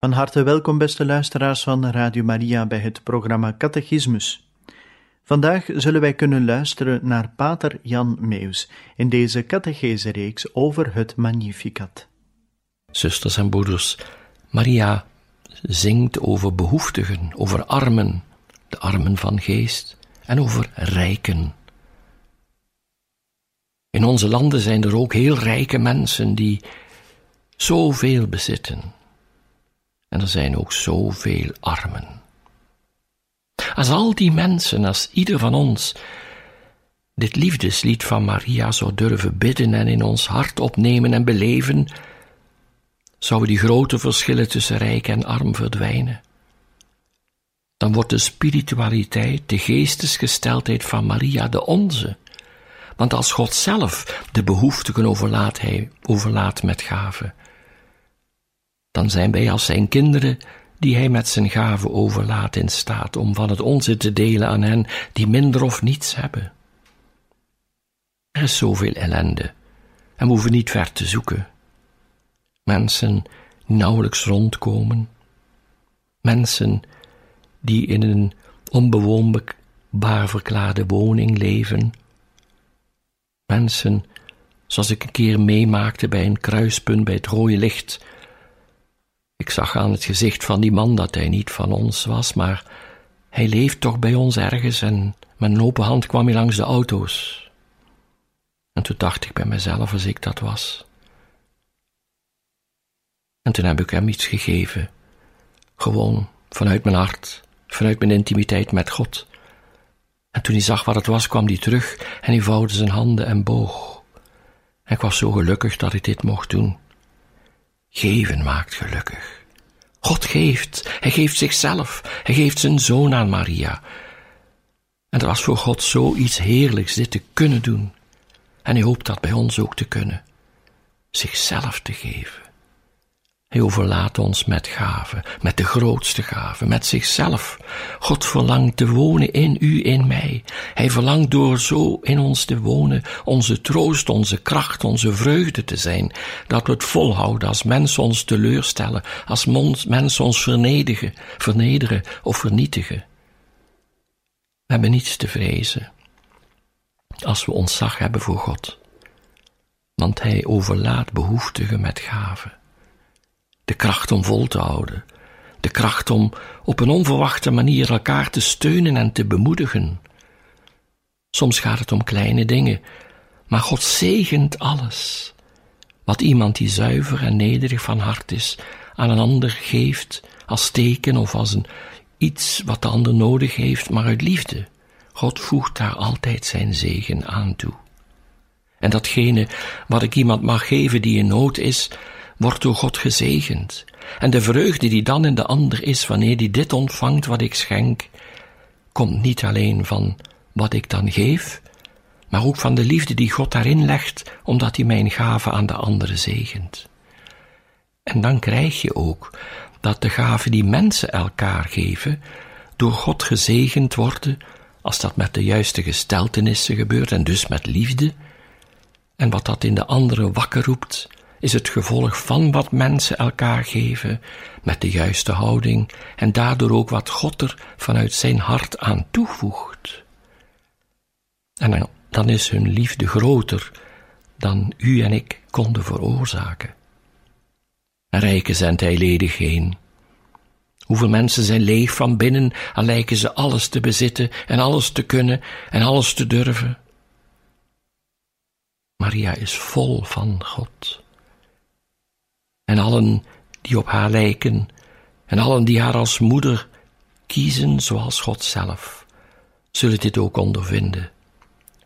Van harte welkom, beste luisteraars van Radio Maria, bij het programma Catechismus. Vandaag zullen wij kunnen luisteren naar Pater Jan Meus in deze catechese-reeks over het Magnificat. Zusters en broeders, Maria zingt over behoeftigen, over armen, de armen van geest, en over rijken. In onze landen zijn er ook heel rijke mensen die zoveel bezitten. En er zijn ook zoveel armen. Als al die mensen, als ieder van ons, dit liefdeslied van Maria zou durven bidden en in ons hart opnemen en beleven, zouden die grote verschillen tussen rijk en arm verdwijnen. Dan wordt de spiritualiteit, de geestesgesteldheid van Maria de onze. Want als God zelf de behoeftigen overlaat, hij overlaat met gaven. Dan zijn wij als zijn kinderen, die hij met zijn gaven overlaat, in staat om van het onze te delen aan hen die minder of niets hebben. Er is zoveel ellende en we hoeven niet ver te zoeken. Mensen die nauwelijks rondkomen. Mensen die in een onbewoonbaar verklaarde woning leven. Mensen, zoals ik een keer meemaakte bij een kruispunt bij het rode licht. Ik zag aan het gezicht van die man dat hij niet van ons was, maar hij leeft toch bij ons ergens, en met een open hand kwam hij langs de auto's. En toen dacht ik bij mezelf, als ik dat was. En toen heb ik hem iets gegeven, gewoon vanuit mijn hart, vanuit mijn intimiteit met God. En toen hij zag wat het was, kwam hij terug en hij vouwde zijn handen en boog. En ik was zo gelukkig dat ik dit mocht doen. Geven maakt gelukkig. God geeft. Hij geeft zichzelf. Hij geeft zijn zoon aan Maria. En er was voor God zoiets heerlijks dit te kunnen doen. En hij hoopt dat bij ons ook te kunnen. Zichzelf te geven. Hij overlaat ons met gaven, met de grootste gaven, met zichzelf. God verlangt te wonen in u, in mij. Hij verlangt door zo in ons te wonen, onze troost, onze kracht, onze vreugde te zijn. Dat we het volhouden als mensen ons teleurstellen, als mensen ons vernederen of vernietigen. We hebben niets te vrezen als we ontzag hebben voor God. Want hij overlaat behoeftigen met gaven. De kracht om vol te houden. De kracht om op een onverwachte manier elkaar te steunen en te bemoedigen. Soms gaat het om kleine dingen, maar God zegent alles. Wat iemand die zuiver en nederig van hart is, aan een ander geeft, als teken of als iets wat de ander nodig heeft, maar uit liefde. God voegt daar altijd zijn zegen aan toe. En datgene wat ik iemand mag geven die in nood is, wordt door God gezegend, en de vreugde die dan in de ander is, wanneer die dit ontvangt wat ik schenk, komt niet alleen van wat ik dan geef, maar ook van de liefde die God daarin legt, omdat hij mijn gave aan de anderen zegent. En dan krijg je ook dat de gaven die mensen elkaar geven, door God gezegend worden, als dat met de juiste gesteltenissen gebeurt, en dus met liefde, en wat dat in de anderen wakker roept, is het gevolg van wat mensen elkaar geven, met de juiste houding, en daardoor ook wat God er vanuit zijn hart aan toevoegt. En dan is hun liefde groter dan u en ik konden veroorzaken. en rijken zendt hij ledig heen. Hoeveel mensen zijn leeg van binnen en lijken ze alles te bezitten en alles te kunnen en alles te durven. Maria is vol van God. En allen die op haar lijken en allen die haar als moeder kiezen zoals God zelf, zullen dit ook ondervinden.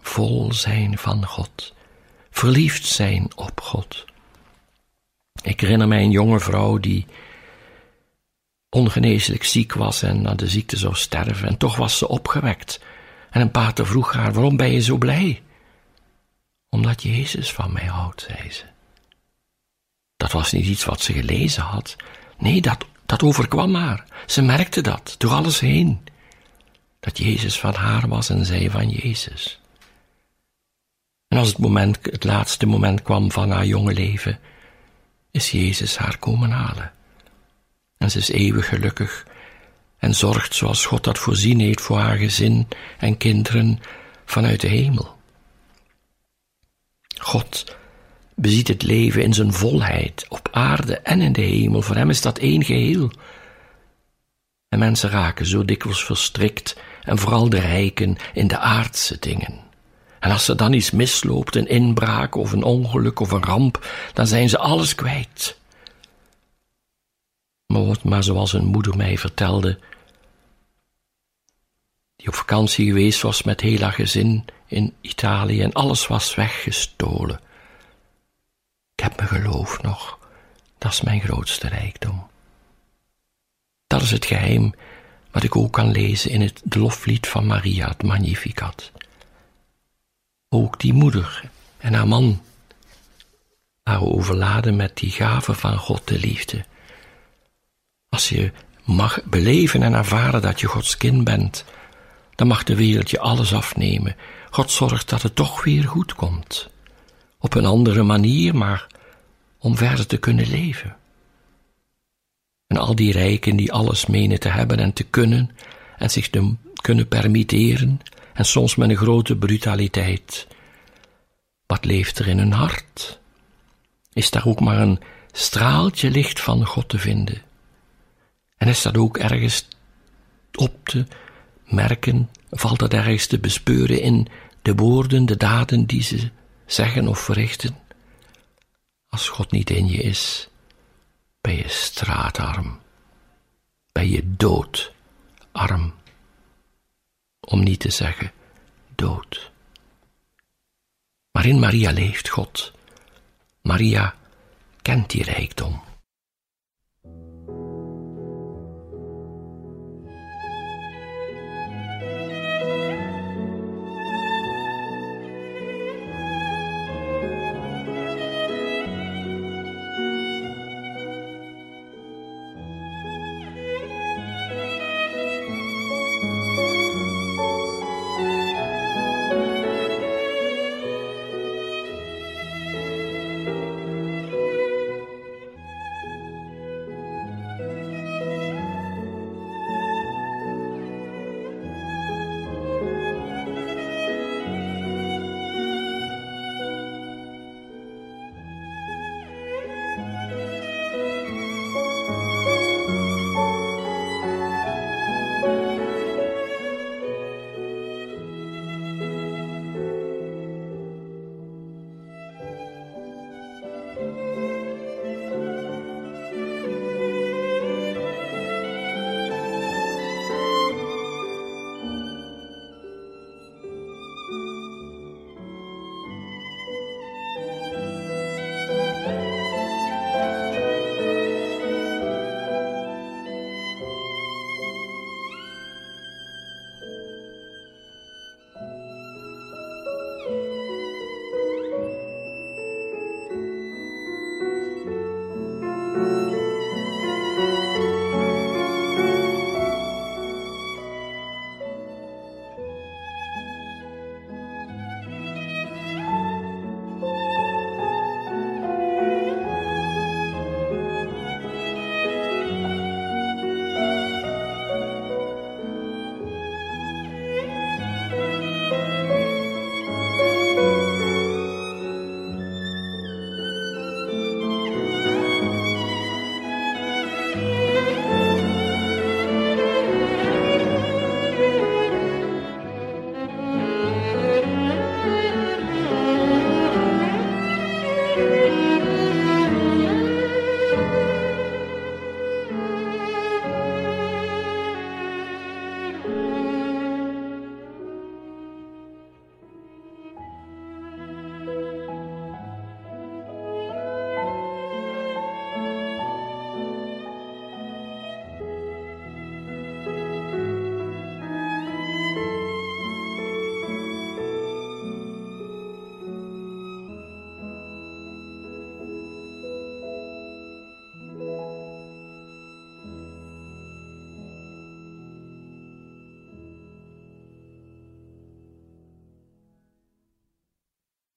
Vol zijn van God, verliefd zijn op God. Ik herinner mij een jonge vrouw die ongeneeslijk ziek was en aan de ziekte zou sterven. En toch was ze opgewekt. En een pater vroeg haar, waarom ben je zo blij? Omdat Jezus van mij houdt, zei ze. Dat was niet iets wat ze gelezen had. Nee, dat overkwam haar. Ze merkte dat, door alles heen. Dat Jezus van haar was en zij van Jezus. En als het laatste moment kwam van haar jonge leven, is Jezus haar komen halen. En ze is eeuwig gelukkig en zorgt zoals God dat voorzien heeft voor haar gezin en kinderen vanuit de hemel. God beziet het leven in zijn volheid, op aarde en in de hemel. Voor hem is dat één geheel. En mensen raken zo dikwijls verstrikt, en vooral de rijken, in de aardse dingen. En als er dan iets misloopt, een inbraak of een ongeluk of een ramp, dan zijn ze alles kwijt. Maar zoals een moeder mij vertelde, die op vakantie geweest was met heel haar gezin in Italië en alles was weggestolen. Ik heb mijn geloof nog, dat is mijn grootste rijkdom. Dat is het geheim wat ik ook kan lezen in het loflied van Maria, het Magnificat. Ook die moeder en haar man waren overladen met die gave van God, de liefde. Als je mag beleven en ervaren dat je Gods kind bent, dan mag de wereld je alles afnemen. God zorgt dat het toch weer goed komt. Op een andere manier, maar om verder te kunnen leven. En al die rijken die alles menen te hebben en te kunnen, en zich te kunnen permitteren, en soms met een grote brutaliteit. Wat leeft er in hun hart? Is daar ook maar een straaltje licht van God te vinden? En is dat ook ergens op te merken, valt dat ergens te bespeuren in de woorden, de daden die ze zeggen of verrichten? Als God niet in je is, ben je straatarm, ben je doodarm. Om niet te zeggen dood. Maar in Maria leeft God. Maria kent die rijkdom.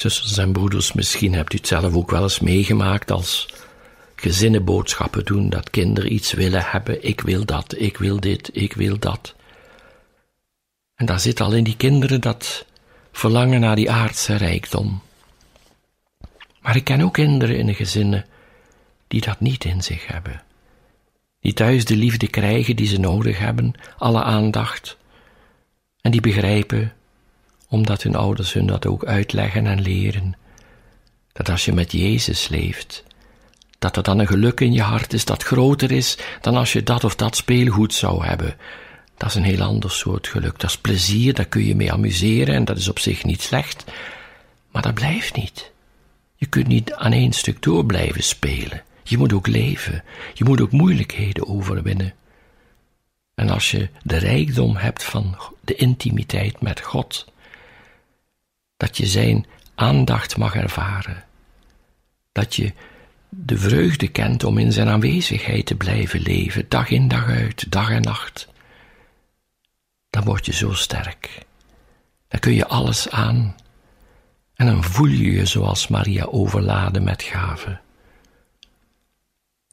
Zusters en broeders, misschien hebt u het zelf ook wel eens meegemaakt als gezinnen boodschappen doen, dat kinderen iets willen hebben. Ik wil dat, ik wil dit, ik wil dat. En daar zit al in die kinderen dat verlangen naar die aardse rijkdom. Maar ik ken ook kinderen in de gezinnen die dat niet in zich hebben. Die thuis de liefde krijgen die ze nodig hebben, alle aandacht. En die begrijpen, omdat hun ouders hun dat ook uitleggen en leren, dat als je met Jezus leeft, dat er dan een geluk in je hart is dat groter is dan als je dat of dat speelgoed zou hebben. Dat is een heel ander soort geluk. Dat is plezier, daar kun je mee amuseren en dat is op zich niet slecht. Maar dat blijft niet. Je kunt niet aan één stuk door blijven spelen. Je moet ook leven. Je moet ook moeilijkheden overwinnen. En als je de rijkdom hebt van de intimiteit met God, dat je zijn aandacht mag ervaren. Dat je de vreugde kent om in zijn aanwezigheid te blijven leven, dag in dag uit, dag en nacht. Dan word je zo sterk. Dan kun je alles aan. En dan voel je je zoals Maria overladen met gaven.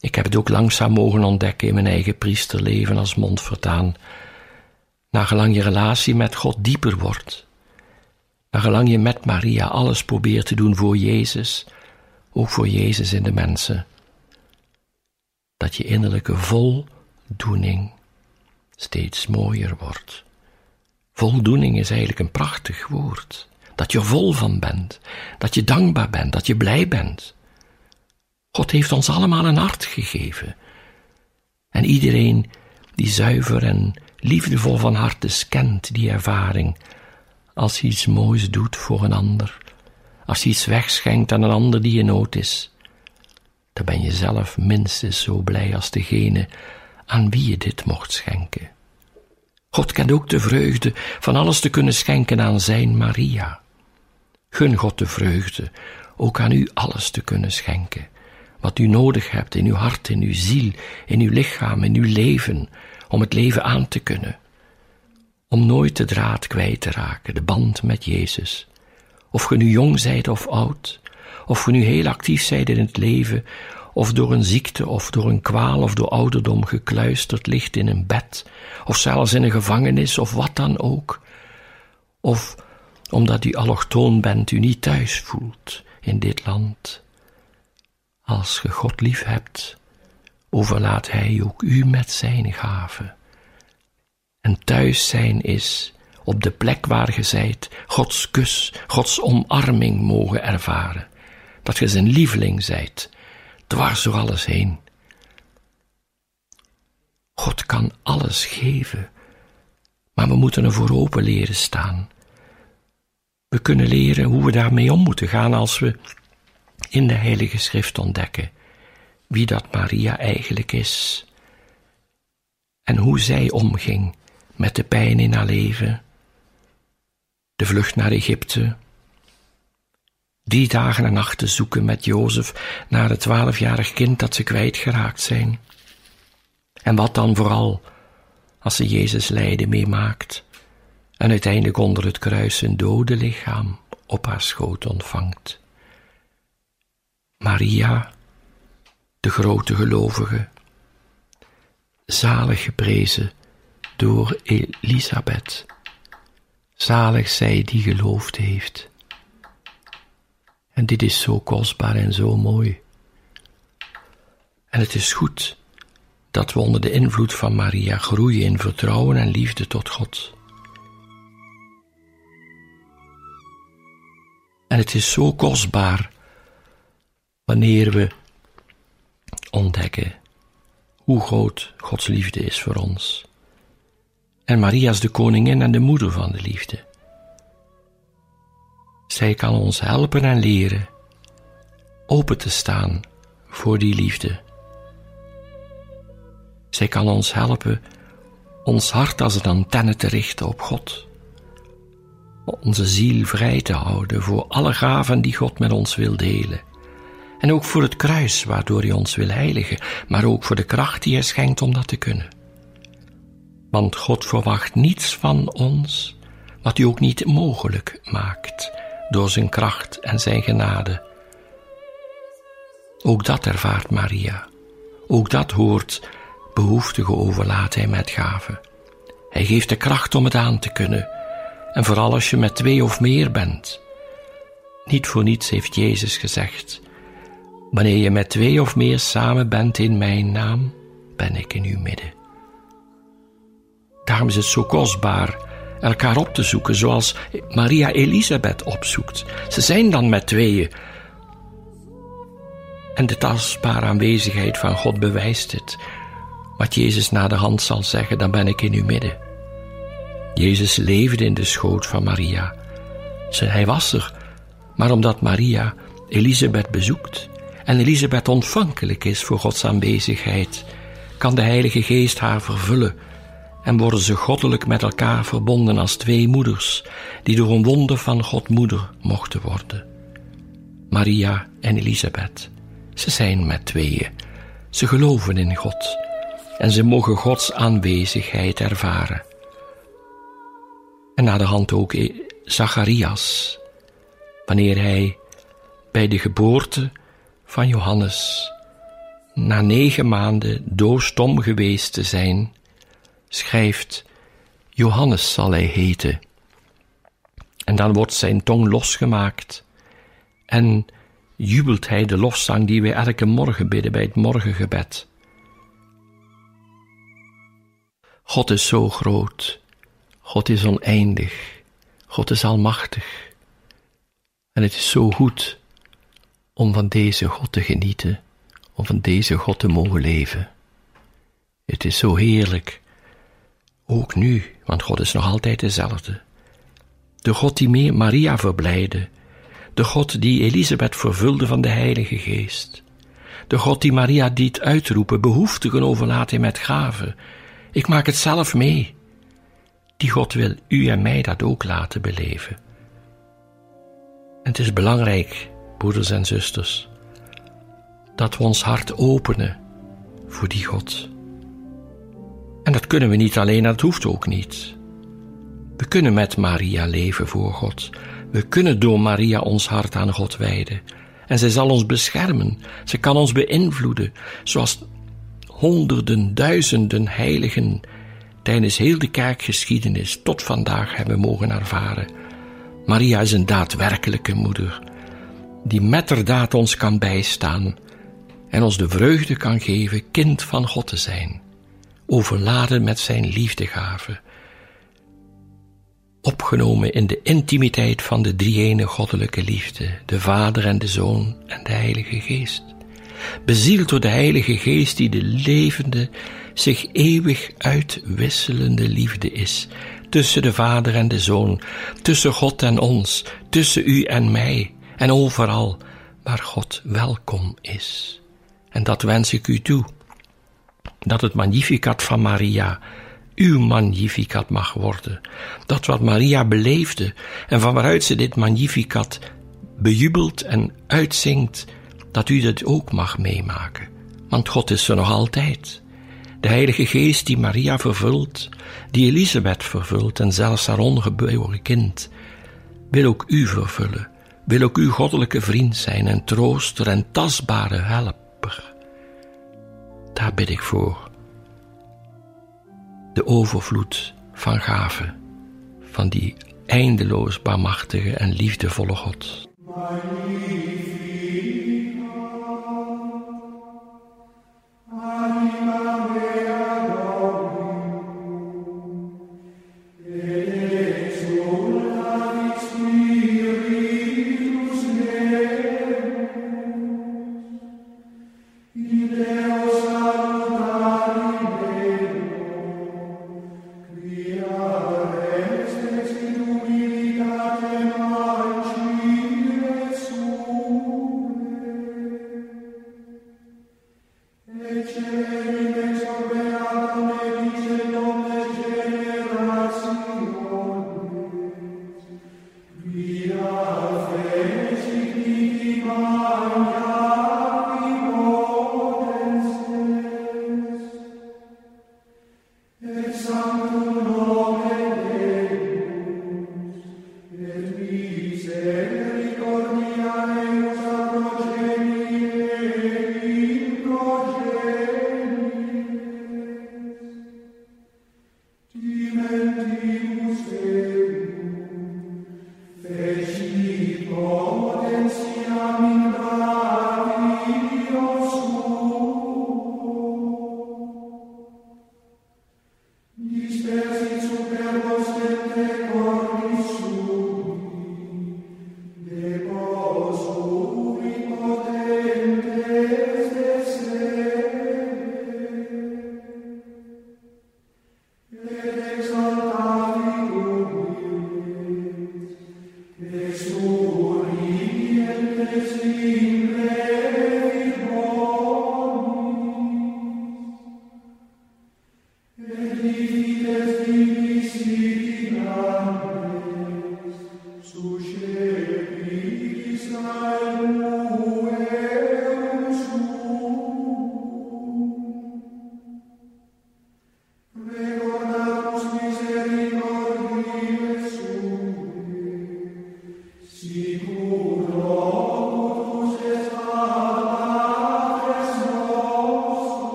Ik heb het ook langzaam mogen ontdekken in mijn eigen priesterleven als Montfortaan. Naargelang je relatie met God dieper wordt, naargelang je met Maria alles probeert te doen voor Jezus, ook voor Jezus in de mensen, dat je innerlijke voldoening steeds mooier wordt. Voldoening is eigenlijk een prachtig woord. Dat je vol van bent, dat je dankbaar bent, dat je blij bent. God heeft ons allemaal een hart gegeven. En iedereen die zuiver en liefdevol van hart is, kent die ervaring. Als hij iets moois doet voor een ander, als hij iets wegschenkt aan een ander die in nood is, dan ben je zelf minstens zo blij als degene aan wie je dit mocht schenken. God kent ook de vreugde van alles te kunnen schenken aan zijn Maria. Gun God de vreugde ook aan u alles te kunnen schenken. Wat u nodig hebt in uw hart, in uw ziel, in uw lichaam, in uw leven, om het leven aan te kunnen. Om nooit de draad kwijt te raken, de band met Jezus. Of ge nu jong zijt of oud, of ge nu heel actief zijt in het leven, of door een ziekte, of door een kwaal, of door ouderdom gekluisterd ligt in een bed, of zelfs in een gevangenis, of wat dan ook. Of omdat u allochtoon bent, u niet thuis voelt in dit land. Als ge God lief hebt, overlaat hij ook u met zijn gaven. En thuis zijn is, op de plek waar ge zijt, Gods kus, Gods omarming mogen ervaren. Dat ge zijn lieveling zijt, dwars door alles heen. God kan alles geven, maar we moeten er voor open leren staan. We kunnen leren hoe we daarmee om moeten gaan als we in de Heilige Schrift ontdekken wie dat Maria eigenlijk is en hoe zij omging met de pijn in haar leven, de vlucht naar Egypte, 3 dagen en nachten zoeken met Jozef naar het 12-jarig kind dat ze kwijtgeraakt zijn. En wat dan vooral als ze Jezus lijden meemaakt en uiteindelijk onder het kruis een dode lichaam op haar schoot ontvangt. Maria, de grote gelovige, zalig geprezen door Elisabeth. Zalig zij die geloofd heeft. En dit is zo kostbaar en zo mooi. En het is goed dat we onder de invloed van Maria groeien in vertrouwen en liefde tot God. En het is zo kostbaar wanneer we ontdekken hoe groot Gods liefde is voor ons. En Maria is de koningin en de moeder van de liefde. Zij kan ons helpen en leren open te staan voor die liefde. Zij kan ons helpen ons hart als een antenne te richten op God. Onze ziel vrij te houden voor alle gaven die God met ons wil delen. En ook voor het kruis waardoor hij ons wil heiligen, maar ook voor de kracht die hij schenkt om dat te kunnen. Want God verwacht niets van ons wat hij ook niet mogelijk maakt door zijn kracht en zijn genade. Ook dat ervaart Maria. Ook dat hoort, behoeftige overlaat hij met gaven. Hij geeft de kracht om het aan te kunnen, en vooral als je met 2 of meer bent. Niet voor niets heeft Jezus gezegd: wanneer je met 2 of meer samen bent in mijn naam, ben ik in uw midden. Daarom is het zo kostbaar elkaar op te zoeken, zoals Maria Elisabeth opzoekt. Ze zijn dan met 2. En de tastbare aanwezigheid van God bewijst het. Wat Jezus naderhand zal zeggen: dan ben ik in uw midden. Jezus leefde in de schoot van Maria. Hij was er, maar omdat Maria Elisabeth bezoekt en Elisabeth ontvankelijk is voor Gods aanwezigheid, kan de Heilige Geest haar vervullen en worden ze goddelijk met elkaar verbonden als 2 moeders die door een wonder van God moeder mochten worden. Maria en Elisabeth, ze zijn met 2. Ze geloven in God en ze mogen Gods aanwezigheid ervaren. En naderhand ook Zacharias, wanneer hij bij de geboorte van Johannes, na 9 maanden doofstom geweest te zijn, schrijft: Johannes zal hij heten. En dan wordt zijn tong losgemaakt en jubelt hij de lofzang die we elke morgen bidden bij het morgengebed. God is zo groot, God is oneindig, God is almachtig. En het is zo goed om van deze God te genieten, om van deze God te mogen leven. Het is zo heerlijk, ook nu, want God is nog altijd dezelfde. De God die Maria verblijdde, de God die Elisabeth vervulde van de Heilige Geest, de God die Maria deed uitroepen: behoeftigen overlaat hij met gaven, ik maak het zelf mee. Die God wil u en mij dat ook laten beleven. En het is belangrijk, broeders en zusters, dat we ons hart openen voor die God. En dat kunnen we niet alleen, dat hoeft ook niet. We kunnen met Maria leven voor God. We kunnen door Maria ons hart aan God wijden. En zij zal ons beschermen. Ze kan ons beïnvloeden, zoals honderden, duizenden heiligen tijdens heel de kerkgeschiedenis tot vandaag hebben mogen ervaren. Maria is een daadwerkelijke moeder, die met haar daad ons kan bijstaan en ons de vreugde kan geven kind van God te zijn, overladen met zijn liefdegaven, opgenomen in de intimiteit van de drie-ene goddelijke liefde, de Vader en de Zoon en de Heilige Geest, bezield door de Heilige Geest die de levende, zich eeuwig uitwisselende liefde is, tussen de Vader en de Zoon, tussen God en ons, tussen u en mij en overal waar God welkom is. En dat wens ik u toe, dat het Magnificat van Maria uw Magnificat mag worden, dat wat Maria beleefde en van waaruit ze dit Magnificat bejubelt en uitzingt, dat u dat ook mag meemaken, want God is er nog altijd. De Heilige Geest die Maria vervult, die Elisabeth vervult en zelfs haar ongeboren kind, wil ook u vervullen, wil ook uw goddelijke vriend zijn en trooster en tastbare helper. Daar bid ik voor. De overvloed van gaven van die eindeloos barmhartige en liefdevolle God.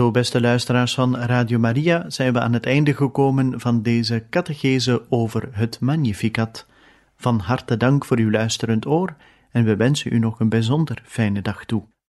zo, beste luisteraars van Radio Maria, zijn we aan het einde gekomen van deze catechese over het Magnificat. Van harte dank voor uw luisterend oor en we wensen u nog een bijzonder fijne dag toe.